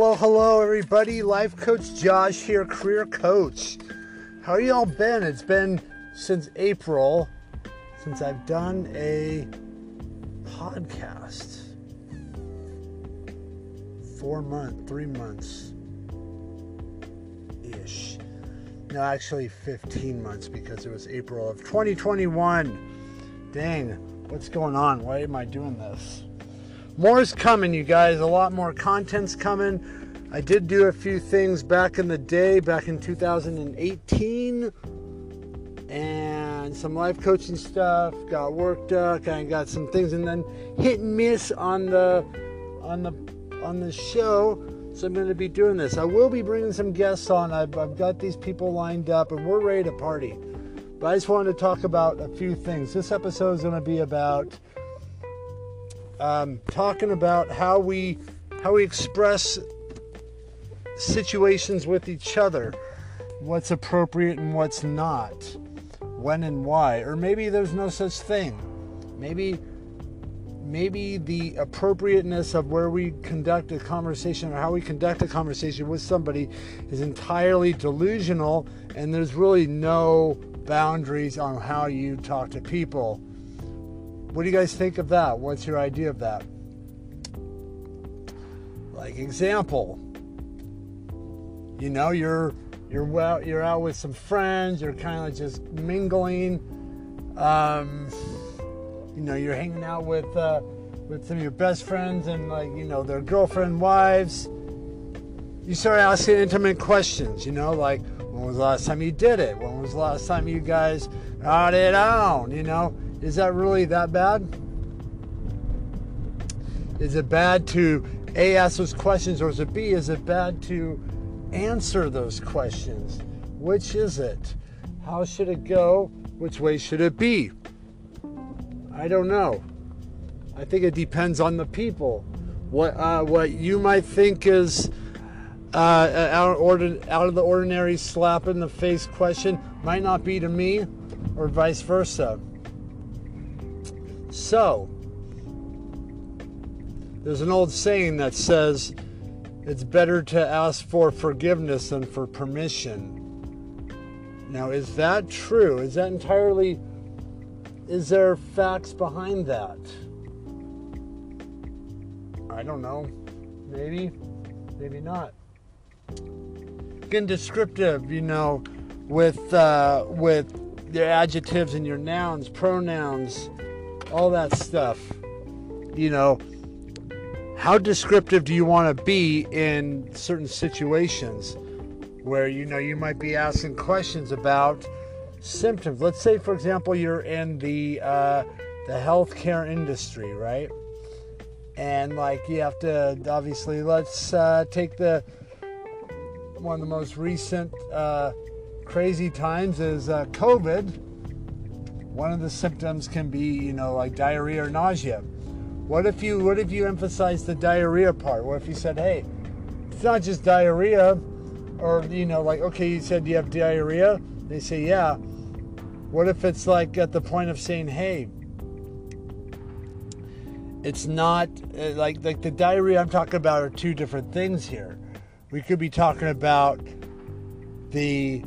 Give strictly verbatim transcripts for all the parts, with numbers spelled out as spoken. Hello, hello, everybody. Life Coach Josh here, career coach. How are y'all been? It's been since April since I've done a podcast. Four months, three months ish. No, actually fifteen months because it was April of twenty twenty-one. Dang, what's going on? Why am I doing this? More's coming, you guys. A lot more content's coming. I did do a few things back in the day, back in two thousand eighteen, and some life coaching stuff. Got worked up, kind of got some things, and then hit and miss on the on the on the show. So I'm going to be doing this. I will be bringing some guests on. I've, I've got these people lined up, and we're ready to party. But I just wanted to talk about a few things. This episode is going to be about. Um, talking about how we how we express situations with each other, what's appropriate and what's not, when and why, or maybe there's no such thing. Maybe maybe the appropriateness of where we conduct a conversation or how we conduct a conversation with somebody is entirely delusional, and there's really no boundaries on how you talk to people. What do you guys think of that? What's your idea of that? Like example, you know, you're you're out you're out with some friends, you're kind of just mingling, um, you know, you're hanging out with uh, with some of your best friends and like you know their girlfriend, wives. You start asking intimate questions, you know, like when was the last time you did it? When was the last time you guys got it on? You know. Is that really that bad? Is it bad to A, ask those questions, or is it B, is it bad to answer those questions? Which is it? How should it go? Which way should it be? I don't know. I think it depends on the people. What uh, what you might think is uh, out of ordi- out of the ordinary slap in the face question might not be to me, or vice versa. So, there's an old saying that says, it's better to ask for forgiveness than for permission. Now, is that true? Is that entirely, is there facts behind that? I don't know. Maybe, maybe not. Getting descriptive, you know, with, uh, with your adjectives and your nouns, pronouns, all that stuff. You know, how descriptive do you want to be in certain situations where, you know, you might be asking questions about symptoms? Let's say, for example, you're in the uh, the healthcare industry, right? And, like, you have to, obviously, let's uh, take the, one of the most recent uh, crazy times is uh, COVID. One of the symptoms can be, you know, like diarrhea or nausea. What if you what if you emphasize the diarrhea part? What if you said, hey, it's not just diarrhea, or, you know, like, okay, you said you have diarrhea. They say, yeah. What if it's like at the point of saying, hey, it's not like like the diarrhea I'm talking about are two different things here. We could be talking about the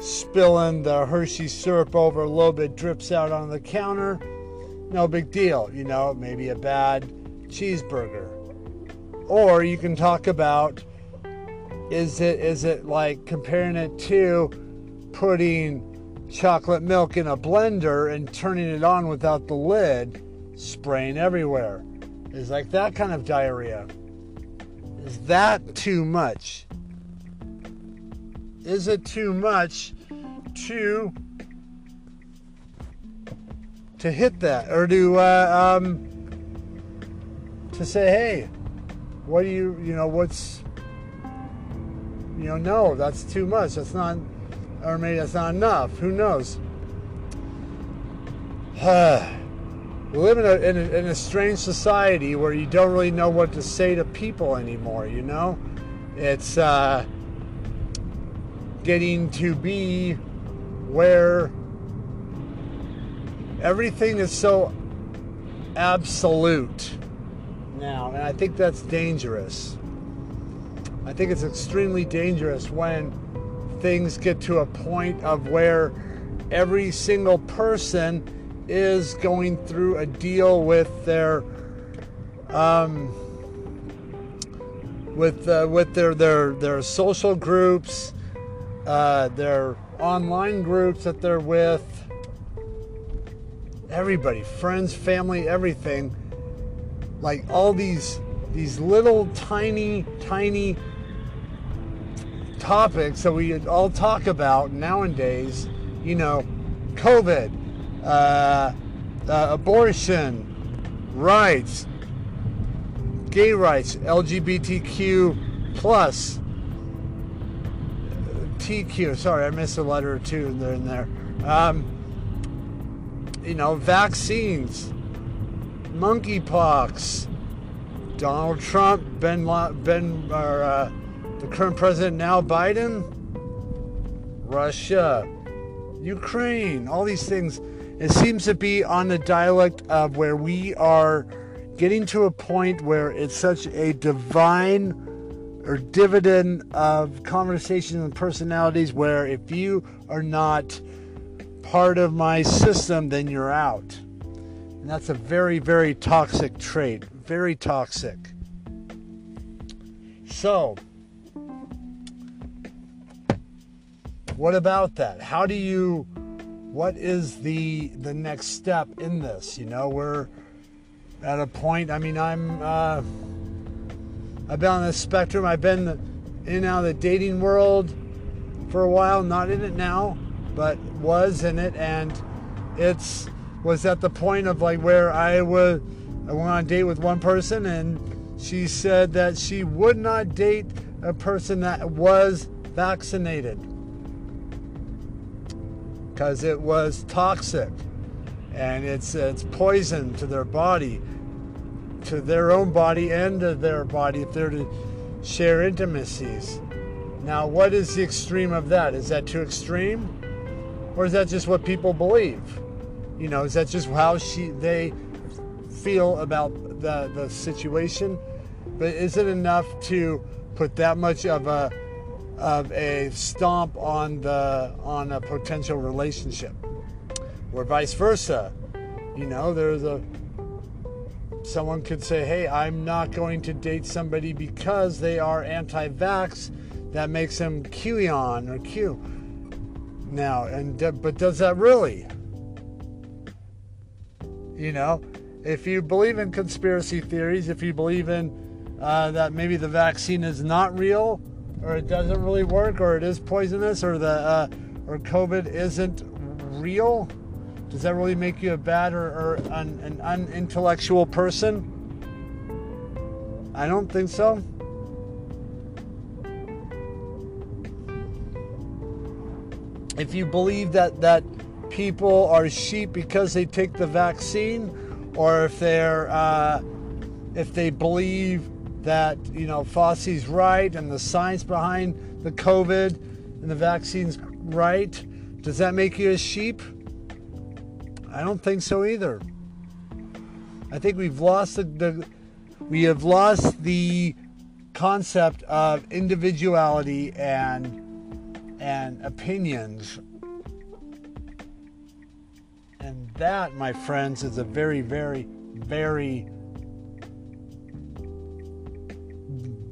spilling the Hershey syrup over a little bit, drips out on the counter. No big deal, you know, maybe a bad cheeseburger. Or you can talk about, is it is it like comparing it to putting chocolate milk in a blender and turning it on without the lid, spraying everywhere. It's like that kind of diarrhea. Is that too much? Is it too much to to hit that, or to uh, um, to say, hey, what do you you know what's you know no, that's too much, that's not, or maybe that's not enough. Who knows? We live in a, in a in a strange society where you don't really know what to say to people anymore. You know, it's. Uh, getting to be where everything is so absolute now, and I think that's dangerous. I think it's extremely dangerous when things get to a point of where every single person is going through a deal with their um, with uh, with their their their social groups, uh, their online groups that they're with, everybody, friends, family, everything. Like all these these little tiny tiny topics that we all talk about nowadays, you know, COVID, uh, uh, abortion rights, gay rights, L G B T Q plus, T Q, sorry, I missed a letter or two in there. In there. Um, you know, vaccines, monkeypox, Donald Trump, Ben, Ben, or, uh, the current president now, Biden, Russia, Ukraine, all these things. It seems to be on the dialect of where we are getting to a point where it's such a divine or dividend of conversations and personalities where if you are not part of my system, then you're out. And that's a very, very toxic trait. Very toxic. So, what about that? How do you, what is the the next step in this? You know, we're at a point, I mean, I'm, uh, I've been on this spectrum. I've been in and out of the dating world for a while, not in it now, but was in it. And it's, was at the point of like where I was, I went on a date with one person and she said that she would not date a person that was vaccinated, because it was toxic and it's it's poison to their body, to their own body and to their body if they're to share intimacies. Now, what is the extreme of that? Is that too extreme? Or is that just what people believe? You know, is that just how she they feel about the, the situation? But is it enough to put that much of a of a stomp on the on a potential relationship, or vice versa? You know, there's a someone could say, hey, I'm not going to date somebody because they are anti-vax. That makes them QAnon or Q. Now, and but does that really? You know, if you believe in conspiracy theories, if you believe in uh, that maybe the vaccine is not real, or it doesn't really work, or it is poisonous, or the uh, or COVID isn't real, does that really make you a bad or, or an, an unintellectual person? I don't think so. If you believe that, that people are sheep because they take the vaccine, or if they're uh, if they believe that, you know, Fauci's right and the science behind the COVID and the vaccine's right, does that make you a sheep? I don't think so either. I think we've lost the, the we have lost the concept of individuality and and opinions. And that, my friends, is a very, very, very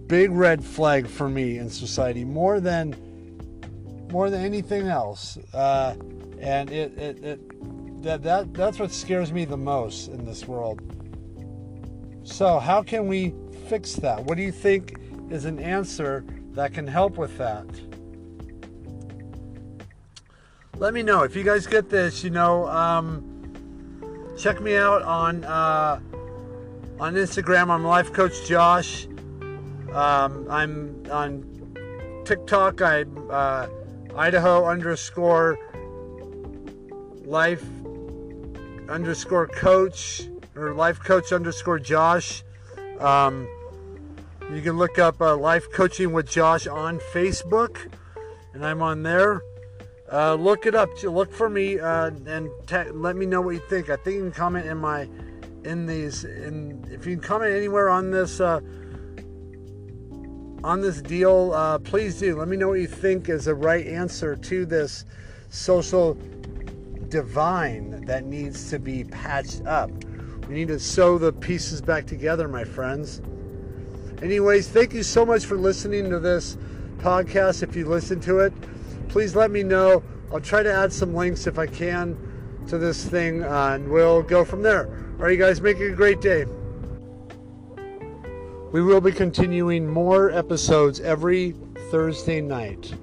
big red flag for me in society, more than more than anything else, uh, and it, it, it that that that's what scares me the most in this world. So how can we fix that? What do you think is an answer that can help with that? Let me know if you guys get this. You know, um, check me out on uh, on Instagram. I'm Life Coach Josh. Um, I'm on TikTok. I uh, Idaho underscore life underscore coach or life coach underscore Josh. Um, you can look up uh, Life Coaching with Josh on Facebook, and I'm on there. Uh, look it up. Look for me uh, and te- let me know what you think. I think you can comment in my in these in if you can comment anywhere on this. Uh, on this deal, uh, please do let me know what you think is the right answer to this social divine that needs to be patched up. We need to sew the pieces back together, my friends. Anyways, thank you so much for listening to this podcast. If you listen to it, please let me know. I'll try to add some links if I can to this thing, uh, and we'll go from there. All right, you guys, make it a great day. We will be continuing more episodes every Thursday night.